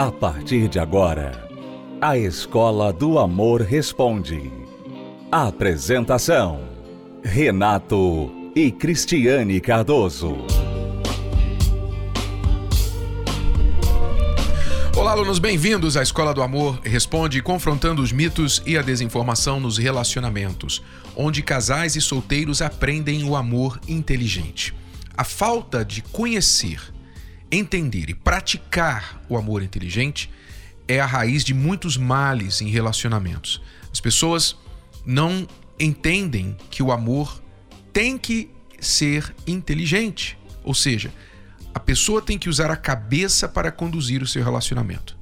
A partir de agora, a Escola do Amor Responde. Apresentação: Renato e Cristiane Cardoso. Olá, alunos, bem-vindos à Escola do Amor Responde, confrontando os mitos e a desinformação nos relacionamentos, onde casais e solteiros aprendem o amor inteligente. A falta de conhecer, entender e praticar o amor inteligente é a raiz de muitos males em relacionamentos. As pessoas não entendem que o amor tem que ser inteligente, ou seja, a pessoa tem que usar a cabeça para conduzir o seu relacionamento.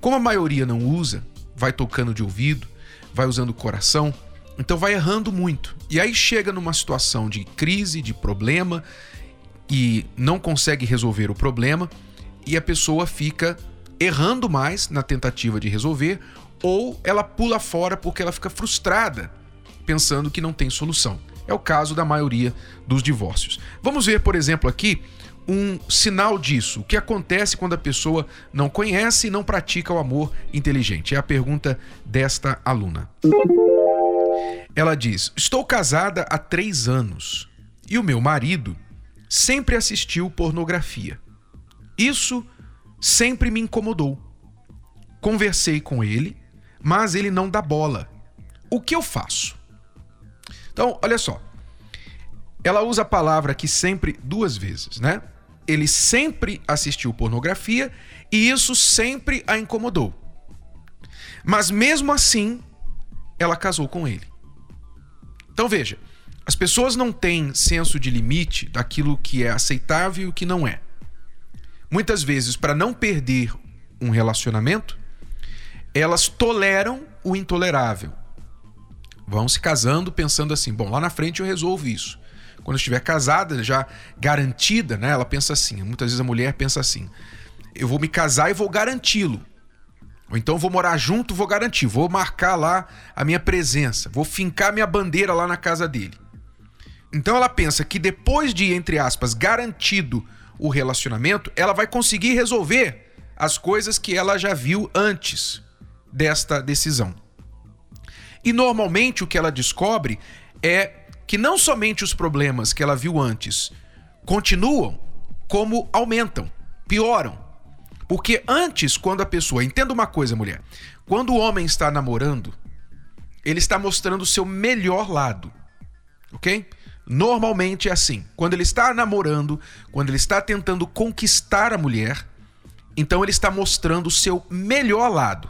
Como a maioria não usa, vai tocando de ouvido, vai usando o coração, então vai errando muito. E aí chega numa situação de crise, de problema, e não consegue resolver o problema, e a pessoa fica errando mais na tentativa de resolver, ou ela pula fora porque ela fica frustrada, pensando que não tem solução. É o caso da maioria dos divórcios. Vamos ver, por exemplo, aqui um sinal disso. O que acontece quando a pessoa não conhece e não pratica o amor inteligente? É a pergunta desta aluna. Ela diz: estou casada há 3 anos e o meu marido sempre assistiu pornografia. Isso sempre me incomodou. Conversei com ele, mas ele não dá bola. O que eu faço? Então, olha só. Ela usa a palavra aqui sempre 2 vezes, né? Ele sempre assistiu pornografia e isso sempre a incomodou. Mas mesmo assim, ela casou com ele. Então veja, as pessoas não têm senso de limite daquilo que é aceitável e o que não é. Muitas vezes, para não perder um relacionamento, elas toleram o intolerável. Vão se casando pensando assim: bom, lá na frente eu resolvo isso. Quando estiver casada, já garantida, né? Ela pensa assim, muitas vezes a mulher pensa assim: eu vou me casar e vou garanti-lo. Ou então vou morar junto, vou garantir, vou marcar lá a minha presença, vou fincar minha bandeira lá na casa dele. Então ela pensa que depois de, entre aspas, garantido o relacionamento, ela vai conseguir resolver as coisas que ela já viu antes desta decisão. E normalmente o que ela descobre é que não somente os problemas que ela viu antes continuam, como aumentam, pioram. Porque antes, quando a pessoa... Entenda uma coisa, mulher. Quando o homem está namorando, ele está mostrando o seu melhor lado, ok? Normalmente é assim. Quando ele está namorando, quando ele está tentando conquistar a mulher, então ele está mostrando o seu melhor lado.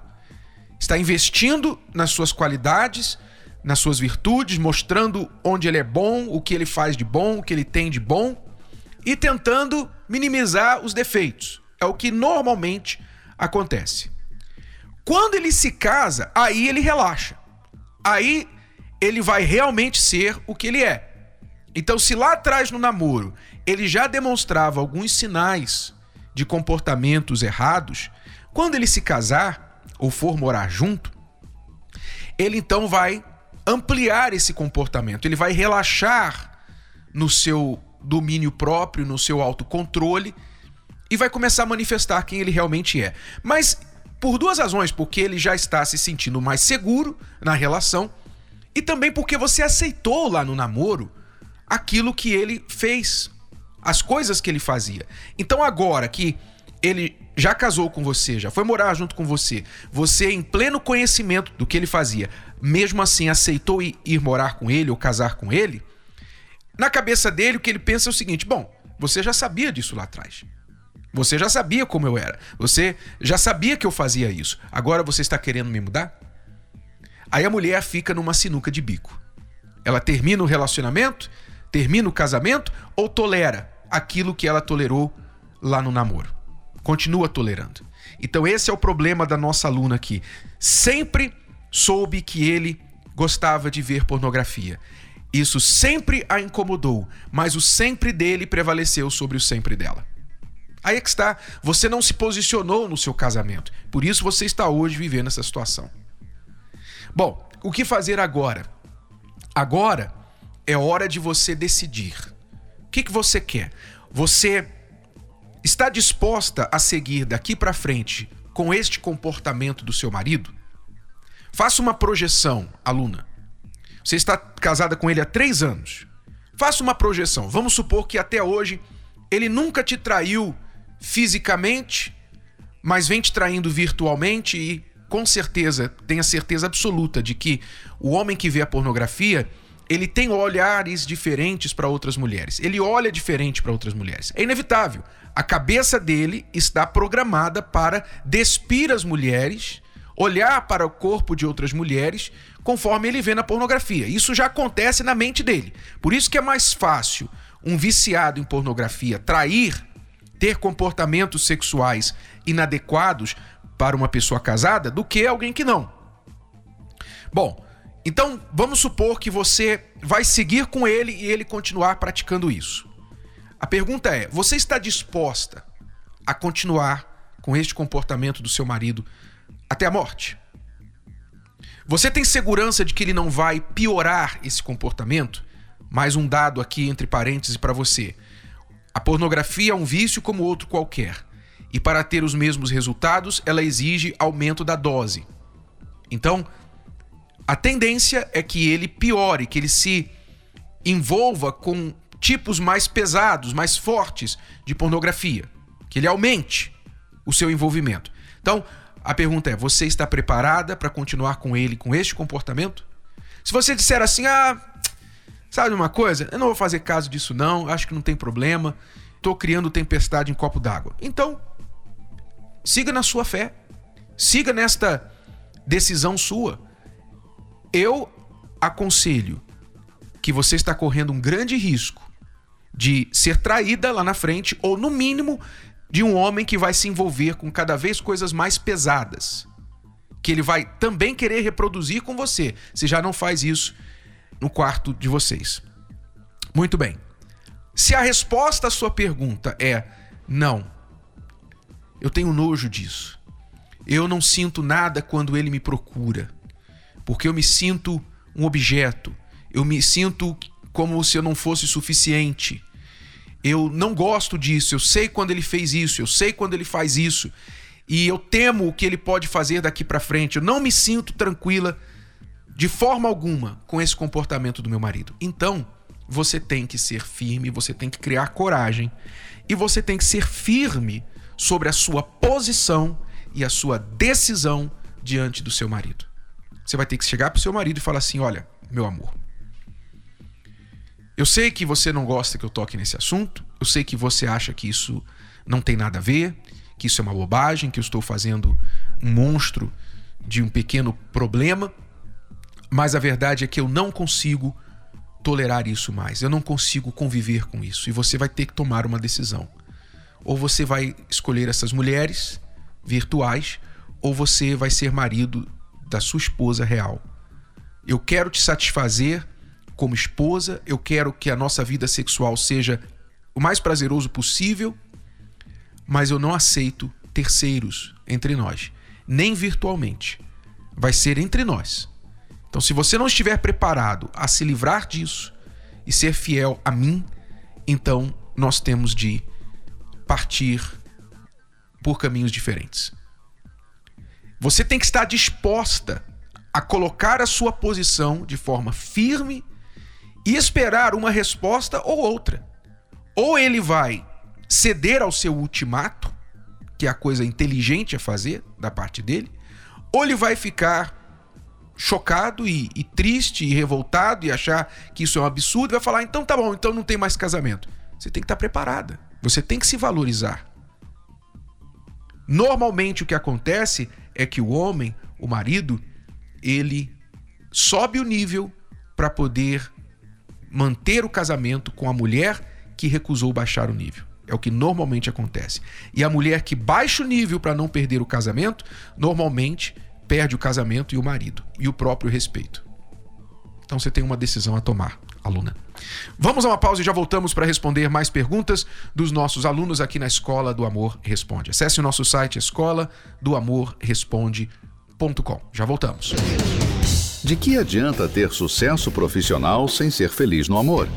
Está investindo nas suas qualidades, nas suas virtudes, mostrando onde ele é bom, o que ele faz de bom, o que ele tem de bom, e tentando minimizar os defeitos. É o que normalmente acontece. Quando ele se casa, aí ele relaxa. Aí ele vai realmente ser o que ele é. Então, se lá atrás no namoro ele já demonstrava alguns sinais de comportamentos errados, quando ele se casar ou for morar junto, ele então vai ampliar esse comportamento, ele vai relaxar no seu domínio próprio, no seu autocontrole, e vai começar a manifestar quem ele realmente é. Mas por 2 razões, porque ele já está se sentindo mais seguro na relação, e também porque você aceitou lá no namoro aquilo que ele fez, as coisas que ele fazia. Então agora que ele já casou com você, já foi morar junto com você, você em pleno conhecimento do que ele fazia, mesmo assim aceitou ir morar com ele ou casar com ele, na cabeça dele o que ele pensa é o seguinte: bom, você já sabia disso lá atrás, você já sabia como eu era, você já sabia que eu fazia isso, agora você está querendo me mudar? Aí a mulher fica numa sinuca de bico. Ela termina o relacionamento, termina o casamento, ou tolera aquilo que ela tolerou lá no namoro, continua tolerando. Então esse é o problema da nossa aluna aqui. Sempre soube que ele gostava de ver pornografia. Isso sempre a incomodou, mas o sempre dele prevaleceu sobre o sempre dela. Aí é que está, você não se posicionou no seu casamento, por isso você está hoje vivendo essa situação. Bom, o que fazer agora? Agora é hora de você decidir. O que você quer? Você está disposta a seguir daqui para frente com este comportamento do seu marido? Faça uma projeção, aluna. Você está casada com ele há 3 anos. Faça uma projeção. Vamos supor que até hoje ele nunca te traiu fisicamente, mas vem te traindo virtualmente e, com certeza, tenha certeza absoluta de que o homem que vê a pornografia, ele tem olhares diferentes para outras mulheres. Ele olha diferente para outras mulheres. É inevitável. A cabeça dele está programada para despir as mulheres, olhar para o corpo de outras mulheres conforme ele vê na pornografia. Isso já acontece na mente dele. Por isso que é mais fácil um viciado em pornografia trair, ter comportamentos sexuais inadequados para uma pessoa casada do que alguém que não. Bom, então vamos supor que você vai seguir com ele e ele continuar praticando isso. A pergunta é, você está disposta a continuar com este comportamento do seu marido até a morte? Você tem segurança de que ele não vai piorar esse comportamento? Mais um dado aqui entre parênteses para você. A pornografia é um vício como outro qualquer. E para ter os mesmos resultados, ela exige aumento da dose. Então, a tendência é que ele piore, que ele se envolva com tipos mais pesados, mais fortes de pornografia. Que ele aumente o seu envolvimento. Então, a pergunta é, você está preparada para continuar com ele com este comportamento? Se você disser assim, sabe uma coisa? Eu não vou fazer caso disso não, acho que não tem problema, tô criando tempestade em copo d'água. Então, siga na sua fé, siga nesta decisão sua. Eu aconselho que você está correndo um grande risco de ser traída lá na frente ou, no mínimo, de um homem que vai se envolver com cada vez coisas mais pesadas, que ele vai também querer reproduzir com você, se já não faz isso no quarto de vocês. Muito bem. Se a resposta à sua pergunta é não, eu tenho nojo disso, eu não sinto nada quando ele me procura, porque eu me sinto um objeto, eu me sinto como se eu não fosse suficiente, eu não gosto disso, eu sei quando ele fez isso, eu sei quando ele faz isso, e eu temo o que ele pode fazer daqui pra frente, eu não me sinto tranquila de forma alguma com esse comportamento do meu marido. Então, você tem que ser firme, você tem que criar coragem, e você tem que ser firme sobre a sua posição e a sua decisão diante do seu marido. Você vai ter que chegar pro seu marido e falar assim, olha, meu amor, eu sei que você não gosta que eu toque nesse assunto, eu sei que você acha que isso não tem nada a ver, que isso é uma bobagem, que eu estou fazendo um monstro de um pequeno problema, mas a verdade é que eu não consigo tolerar isso mais, eu não consigo conviver com isso e você vai ter que tomar uma decisão. Ou você vai escolher essas mulheres virtuais ou você vai ser marido da sua esposa real. Eu quero te satisfazer como esposa, eu quero que a nossa vida sexual seja o mais prazeroso possível, mas eu não aceito terceiros entre nós, nem virtualmente. Vai ser entre nós. Então, se você não estiver preparado a se livrar disso e ser fiel a mim, então nós temos de partir por caminhos diferentes. Você tem que estar disposta a colocar a sua posição de forma firme e esperar uma resposta ou outra. Ou ele vai ceder ao seu ultimato, que é a coisa inteligente a fazer da parte dele, ou ele vai ficar chocado e triste e revoltado e achar que isso é um absurdo e vai falar, então tá bom, então não tem mais casamento. Você tem que estar preparada, você tem que se valorizar. Normalmente o que acontece é que o homem, o marido, ele sobe o nível para poder manter o casamento com a mulher que recusou baixar o nível. É o que normalmente acontece. E a mulher que baixa o nível para não perder o casamento, normalmente perde o casamento e o marido e o próprio respeito. Então você tem uma decisão a tomar, aluna. Vamos a uma pausa e já voltamos para responder mais perguntas dos nossos alunos aqui na Escola do Amor Responde. Acesse o nosso site escoladoamorresponde.com. Já voltamos. De que adianta ter sucesso profissional sem ser feliz no amor?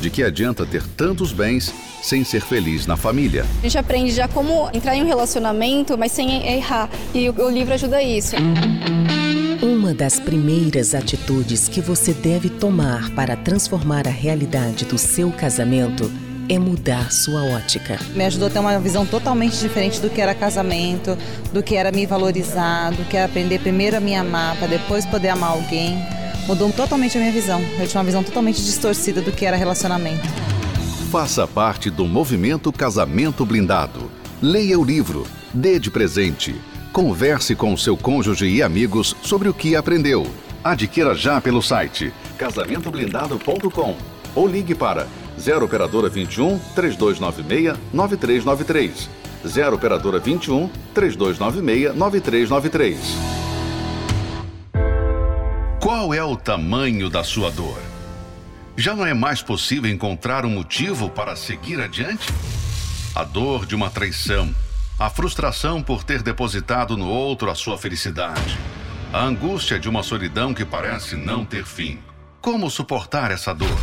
de que adianta ter tantos bens sem ser feliz na família. A gente aprende já como entrar em um relacionamento, mas sem errar, e o livro ajuda isso. Uma das primeiras atitudes que você deve tomar para transformar a realidade do seu casamento é mudar sua ótica. Me ajudou a ter uma visão totalmente diferente do que era casamento, do que era me valorizar, do que era aprender primeiro a me amar, para depois poder amar alguém. Mudou totalmente a minha visão. Eu tinha uma visão totalmente distorcida do que era relacionamento. Faça parte do movimento Casamento Blindado. Leia o livro, dê de presente. Converse com o seu cônjuge e amigos sobre o que aprendeu. Adquira já pelo site casamentoblindado.com ou ligue para 0 operadora 21 3296 9393. 0 operadora 21 3296 9393. Qual é o tamanho da sua dor? Já não é mais possível encontrar um motivo para seguir adiante? A dor de uma traição, a frustração por ter depositado no outro a sua felicidade, a angústia de uma solidão que parece não ter fim. Como suportar essa dor?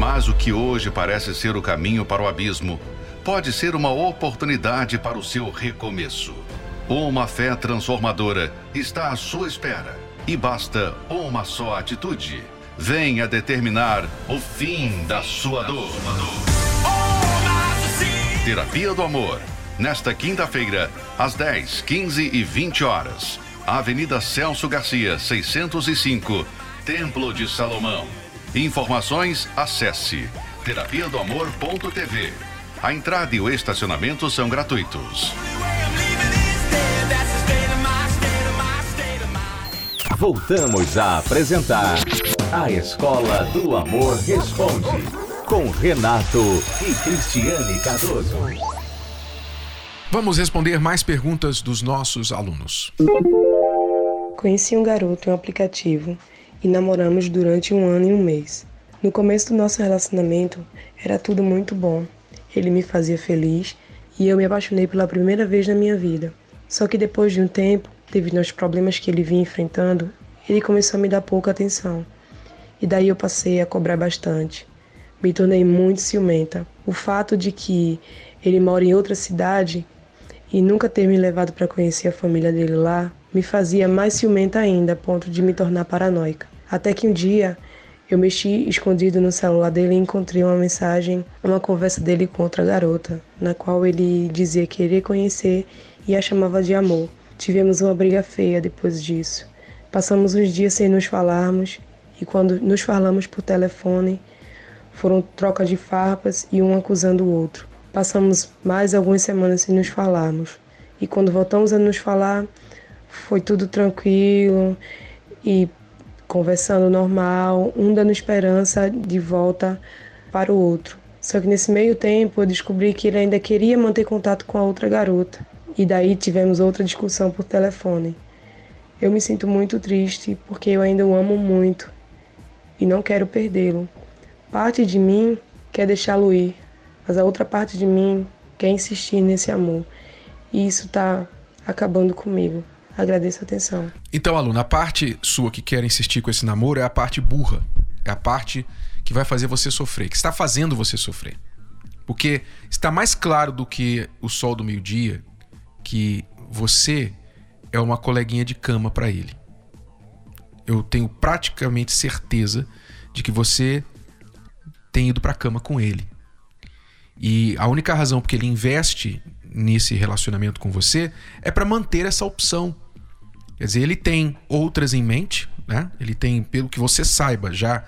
Mas o que hoje parece ser o caminho para o abismo pode ser uma oportunidade para o seu recomeço. Uma fé transformadora está à sua espera e basta uma só atitude. Venha determinar o fim da sua dor. Terapia do Amor, nesta quinta-feira, às 10, 15 e 20 horas. Avenida Celso Garcia, 605, Templo de Salomão. Informações, acesse terapiadoamor.tv. A entrada e o estacionamento são gratuitos. Voltamos a apresentar a Escola do Amor Responde, com Renato e Cristiane Cardoso. Vamos responder mais perguntas dos nossos alunos. Conheci um garoto em um aplicativo e namoramos durante 1 ano e 1 mês. No começo do nosso relacionamento, era tudo muito bom. Ele me fazia feliz e eu me apaixonei pela primeira vez na minha vida. Só que depois de um tempo, devido aos problemas que ele vinha enfrentando, ele começou a me dar pouca atenção. E daí eu passei a cobrar bastante. Me tornei muito ciumenta. O fato de que ele mora em outra cidade e nunca ter me levado para conhecer a família dele lá me fazia mais ciumenta ainda, a ponto de me tornar paranoica. Até que um dia eu mexi escondido no celular dele e encontrei uma mensagem, uma conversa dele com outra garota, na qual ele dizia querer conhecer e a chamava de amor. Tivemos uma briga feia depois disso. Passamos uns dias sem nos falarmos e quando nos falamos por telefone, foram troca de farpas e um acusando o outro. Passamos mais algumas semanas sem nos falarmos. E quando voltamos a nos falar, foi tudo tranquilo e conversando normal, um dando esperança de volta para o outro. Só que nesse meio tempo eu descobri que ele ainda queria manter contato com a outra garota. E daí tivemos outra discussão por telefone. Eu me sinto muito triste porque eu ainda o amo muito e não quero perdê-lo. Parte de mim quer deixá-lo ir, mas a outra parte de mim quer insistir nesse amor. E isso está acabando comigo. Agradeço a atenção. Então, aluna, a parte sua que quer insistir com esse namoro é a parte burra. É a parte que vai fazer você sofrer, que está fazendo você sofrer. Porque está mais claro do que o sol do meio-dia que você é uma coleguinha de cama para ele. Eu tenho praticamente certeza de que você tem ido para a cama com ele. E a única razão porque ele investe nesse relacionamento com você é para manter essa opção. Quer dizer, ele tem outras em mente, né? Ele tem, pelo que você saiba, já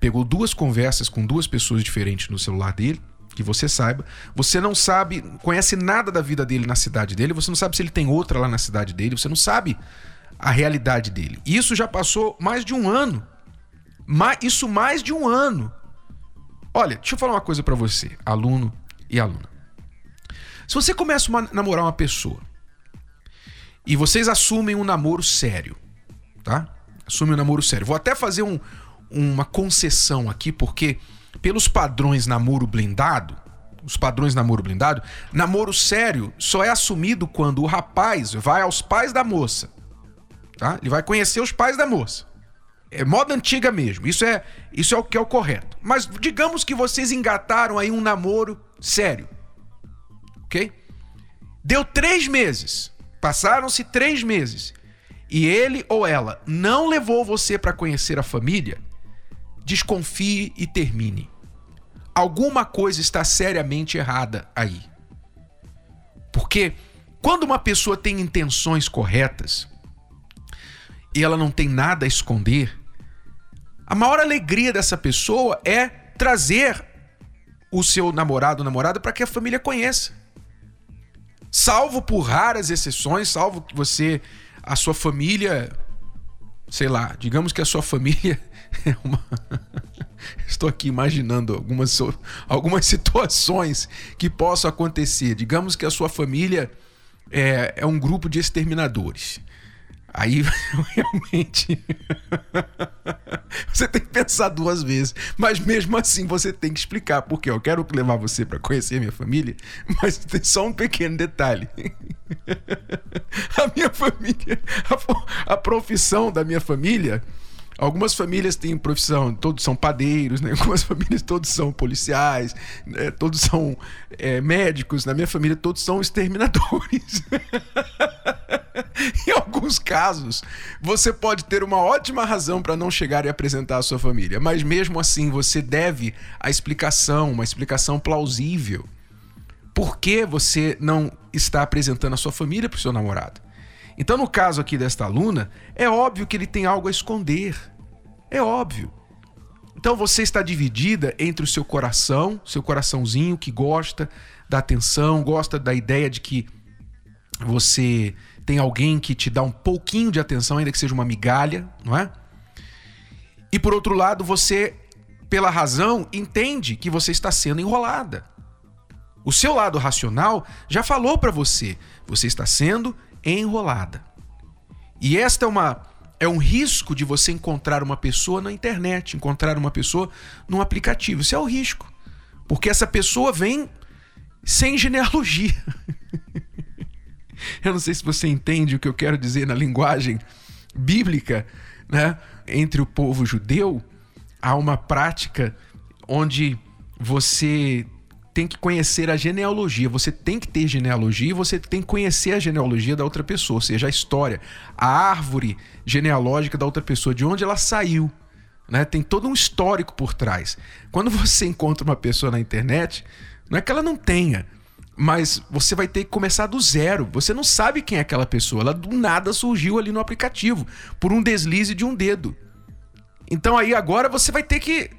pegou 2 conversas com 2 pessoas diferentes no celular dele, que você saiba. Você não sabe, conhece nada da vida dele na cidade dele, você não sabe se ele tem outra lá na cidade dele, você não sabe a realidade dele. Isso já passou mais de 1 ano. Isso mais de 1 ano. Olha, deixa eu falar uma coisa pra você, aluno e aluna. Se você começa a namorar uma pessoa e vocês assumem um namoro sério, tá? Assumem um namoro sério. Vou até fazer uma concessão aqui, porque pelos padrões namoro blindado, namoro sério só é assumido quando o rapaz vai aos pais da moça, tá? Ele vai conhecer os pais da moça. É moda antiga mesmo. Isso é o que é o correto. Mas digamos que vocês engataram aí um namoro sério. Ok? Deu 3 meses. Passaram-se 3 meses. E ele ou ela não levou você para conhecer a família, desconfie e termine. Alguma coisa está seriamente errada aí. Porque quando uma pessoa tem intenções corretas e ela não tem nada a esconder, a maior alegria dessa pessoa é trazer o seu namorado ou namorada para que a família conheça. Salvo por raras exceções, salvo que a sua família, sei lá, digamos que a sua família é uma... Estou aqui imaginando algumas situações que possam acontecer. Digamos que a sua família é um grupo de exterminadores. Aí, realmente, você tem que pensar 2 vezes. Mas mesmo assim, você tem que explicar. Porque eu quero levar você para conhecer a minha família, mas tem só um pequeno detalhe. A minha família, a profissão da minha família... Algumas famílias têm profissão, todos são padeiros, né? Algumas famílias todos são policiais, né? Todos são médicos. Na minha família todos são exterminadores. Em alguns casos, você pode ter uma ótima razão para não chegar e apresentar a sua família, mas mesmo assim você deve a explicação, uma explicação plausível. Por que você não está apresentando a sua família para o seu namorado? Então, no caso aqui desta aluna, é óbvio que ele tem algo a esconder. É óbvio. Então, você está dividida entre o seu coração, seu coraçãozinho que gosta da atenção, gosta da ideia de que você tem alguém que te dá um pouquinho de atenção, ainda que seja uma migalha, não é? E, por outro lado, você, pela razão, entende que você está sendo enrolada. O seu lado racional já falou para você, você está sendo enrolada. E esta é um risco de você encontrar uma pessoa na internet, encontrar uma pessoa num aplicativo. Isso é o risco, porque essa pessoa vem sem genealogia. Eu não sei se você entende o que eu quero dizer na linguagem bíblica, né? Entre o povo judeu, há uma prática onde você tem que conhecer a genealogia, você tem que ter genealogia e você tem que conhecer a genealogia da outra pessoa, ou seja, a história, a árvore genealógica da outra pessoa, de onde ela saiu, né? Tem todo um histórico por trás. Quando você encontra uma pessoa na internet, não é que ela não tenha, mas você vai ter que começar do zero, você não sabe quem é aquela pessoa, ela do nada surgiu ali no aplicativo, por um deslize de um dedo. Então aí agora você vai ter que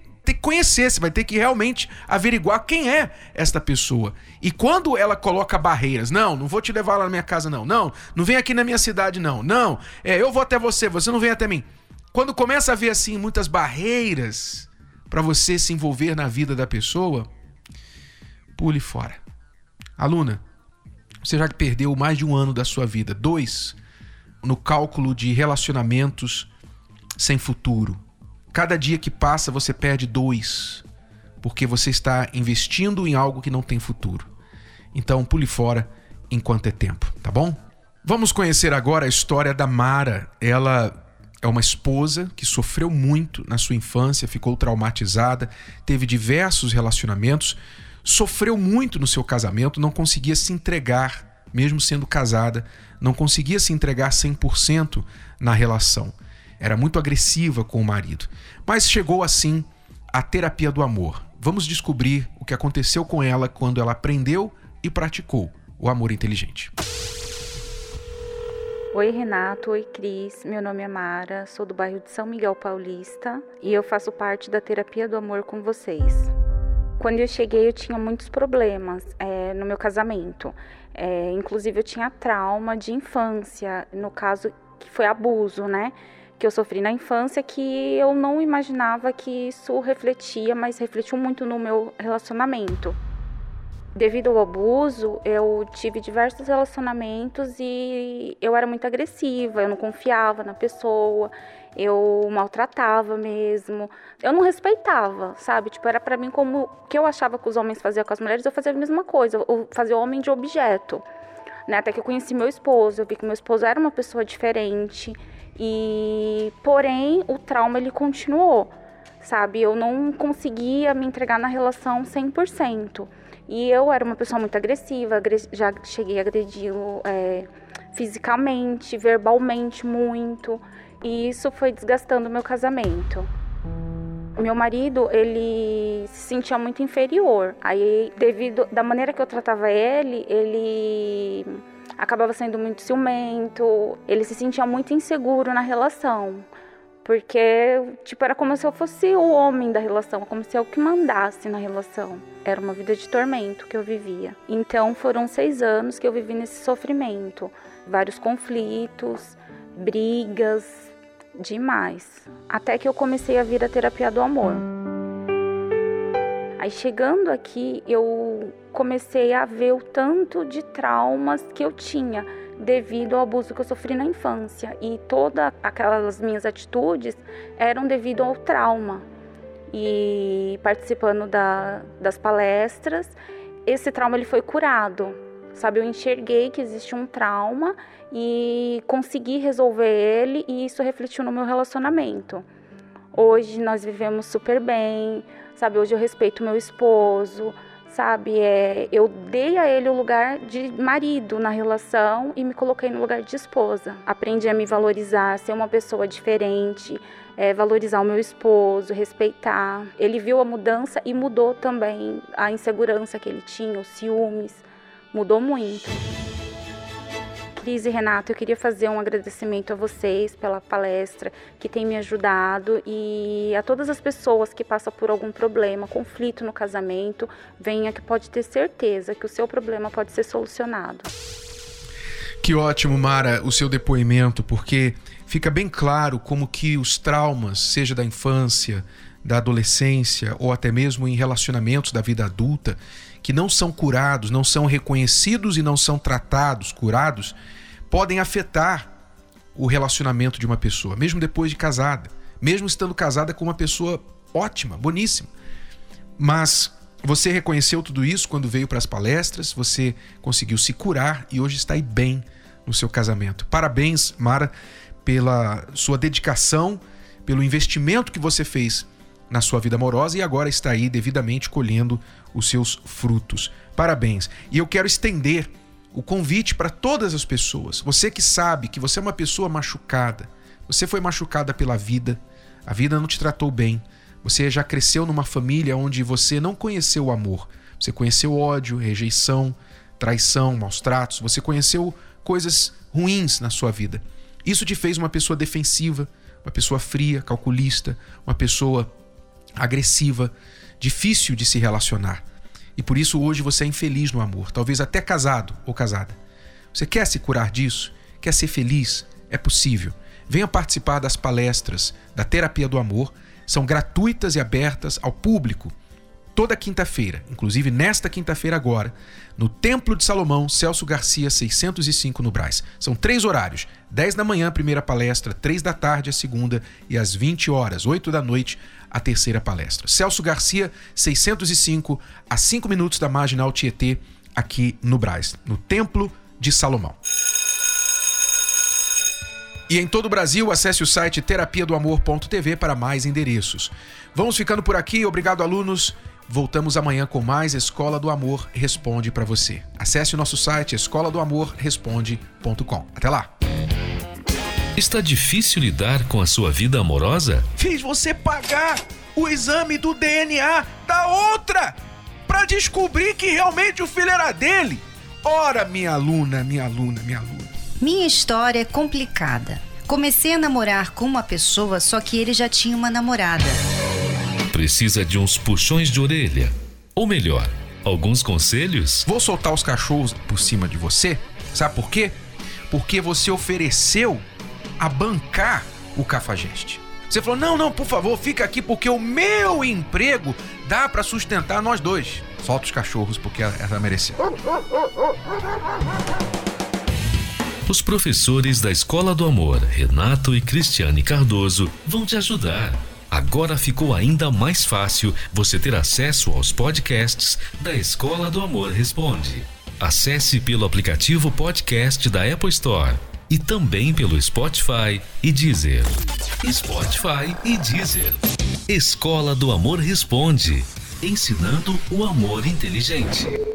conhecer, você vai ter que realmente averiguar quem é esta pessoa. E quando ela coloca barreiras, não vou te levar lá na minha casa, não vem aqui na minha cidade, eu vou até você, você não vem até mim. Quando começa a ver assim muitas barreiras para você se envolver na vida da pessoa, pule fora. Aluna, você já perdeu mais de 1 ano da sua vida, 2, no cálculo de relacionamentos sem futuro. Cada dia que passa você perde 2, porque você está investindo em algo que não tem futuro. Então pule fora enquanto é tempo, tá bom? Vamos conhecer agora a história da Mara. Ela é uma esposa que sofreu muito na sua infância, ficou traumatizada, teve diversos relacionamentos, sofreu muito no seu casamento, não conseguia se entregar, mesmo sendo casada, não conseguia se entregar 100% na relação. Era muito agressiva com o marido. Mas chegou assim a terapia do amor. Vamos descobrir o que aconteceu com ela quando ela aprendeu e praticou o amor inteligente. Oi, Renato. Oi, Cris. Meu nome é Mara, sou do bairro de São Miguel Paulista e eu faço parte da terapia do amor com vocês. Quando eu cheguei, eu tinha muitos problemas no meu casamento. Inclusive, eu tinha trauma de infância, no caso, que foi abuso, né? Que eu sofri na infância, que eu não imaginava que isso refletia, mas refletiu muito no meu relacionamento. Devido ao abuso, eu tive diversos relacionamentos e eu era muito agressiva, eu não confiava na pessoa, eu maltratava mesmo, eu não respeitava, sabe? Tipo, era pra mim como o que eu achava que os homens faziam com as mulheres, eu fazia a mesma coisa, eu fazia o homem de objeto, né? Até que eu conheci meu esposo, eu vi que meu esposo era uma pessoa diferente, E, porém, o trauma ele continuou, sabe? Eu não conseguia me entregar na relação 100%. E eu era uma pessoa muito agressiva, já cheguei a agredi-lo fisicamente, verbalmente muito. E isso foi desgastando o meu casamento. Meu marido, ele se sentia muito inferior. Aí, devido da maneira que eu tratava ele, ele acabava sendo muito ciumento. Ele se sentia muito inseguro na relação. Porque, tipo, era como se eu fosse o homem da relação, como se eu que mandasse na relação. Era uma vida de tormento que eu vivia. Então, foram 6 anos que eu vivi nesse sofrimento. Vários conflitos, brigas... demais, até que eu comecei a vir a terapia do amor. Aí chegando aqui, eu comecei a ver o tanto de traumas que eu tinha devido ao abuso que eu sofri na infância, e todas aquelas minhas atitudes eram devido ao trauma. E participando das palestras, esse trauma ele foi curado. Sabe, eu enxerguei que existe um trauma e consegui resolver ele, e isso refletiu no meu relacionamento. Hoje nós vivemos super bem, sabe, hoje eu respeito meu esposo, sabe, eu dei a ele o lugar de marido na relação e me coloquei no lugar de esposa. Aprendi a me valorizar, ser uma pessoa diferente, valorizar o meu esposo, respeitar. Ele viu a mudança e mudou também a insegurança que ele tinha, os ciúmes. Mudou muito. Cris e Renato, eu queria fazer um agradecimento a vocês pela palestra que tem me ajudado, e a todas as pessoas que passam por algum problema, conflito no casamento, venha que pode ter certeza que o seu problema pode ser solucionado. Que ótimo, Mara, o seu depoimento, porque fica bem claro como que os traumas, seja da infância, da adolescência ou até mesmo em relacionamentos da vida adulta, que não são curados, não são reconhecidos e não são tratados, curados, podem afetar o relacionamento de uma pessoa, mesmo depois de casada, mesmo estando casada com uma pessoa ótima, boníssima. Mas você reconheceu tudo isso quando veio para as palestras, você conseguiu se curar e hoje está aí bem no seu casamento. Parabéns, Mara, pela sua dedicação, pelo investimento que você fez na sua vida amorosa, e agora está aí devidamente colhendo os seus frutos. Parabéns. E eu quero estender o convite para todas as pessoas. Você que sabe que você é uma pessoa machucada, você foi machucada pela vida, a vida não te tratou bem, você já cresceu numa família onde você não conheceu o amor, você conheceu ódio, rejeição, traição, maus tratos, você conheceu coisas ruins na sua vida. Isso te fez uma pessoa defensiva, uma pessoa fria, calculista, uma pessoa agressiva, difícil de se relacionar. E por isso hoje você é infeliz no amor, talvez até casado ou casada. Você quer se curar disso? Quer ser feliz? É possível. Venha participar das palestras da Terapia do Amor. São gratuitas e abertas ao público toda quinta-feira, inclusive nesta quinta-feira agora, no Templo de Salomão, Celso Garcia, 605, no Brás. São 3 horários, 10 da manhã a primeira palestra, 3 da tarde a segunda e às 20 horas, 8 da noite a terceira palestra. Celso Garcia, 605, a 5 minutos da Marginal Tietê, aqui no Brás, no Templo de Salomão. E em todo o Brasil, acesse o site terapiadoamor.tv para mais endereços. Vamos ficando por aqui, obrigado alunos. Voltamos amanhã com mais Escola do Amor Responde para você. Acesse o nosso site escoladoamorresponde.com. Até lá! Está difícil lidar com a sua vida amorosa? Fiz você pagar o exame do DNA da outra para descobrir que realmente o filho era dele. Ora, minha aluna. Minha história é complicada. Comecei a namorar com uma pessoa, só que ele já tinha uma namorada. Precisa de uns puxões de orelha, ou melhor, alguns conselhos? Vou soltar os cachorros por cima de você, sabe por quê? Porque você ofereceu a bancar o cafajeste. Você falou, não, por favor, fica aqui porque o meu emprego dá pra sustentar nós dois. Solta os cachorros porque ela mereceu. Os professores da Escola do Amor, Renato e Cristiane Cardoso, vão te ajudar. Agora ficou ainda mais fácil você ter acesso aos podcasts da Escola do Amor Responde. Acesse pelo aplicativo podcast da Apple Store e também pelo Spotify e Deezer. Escola do Amor Responde, ensinando o amor inteligente.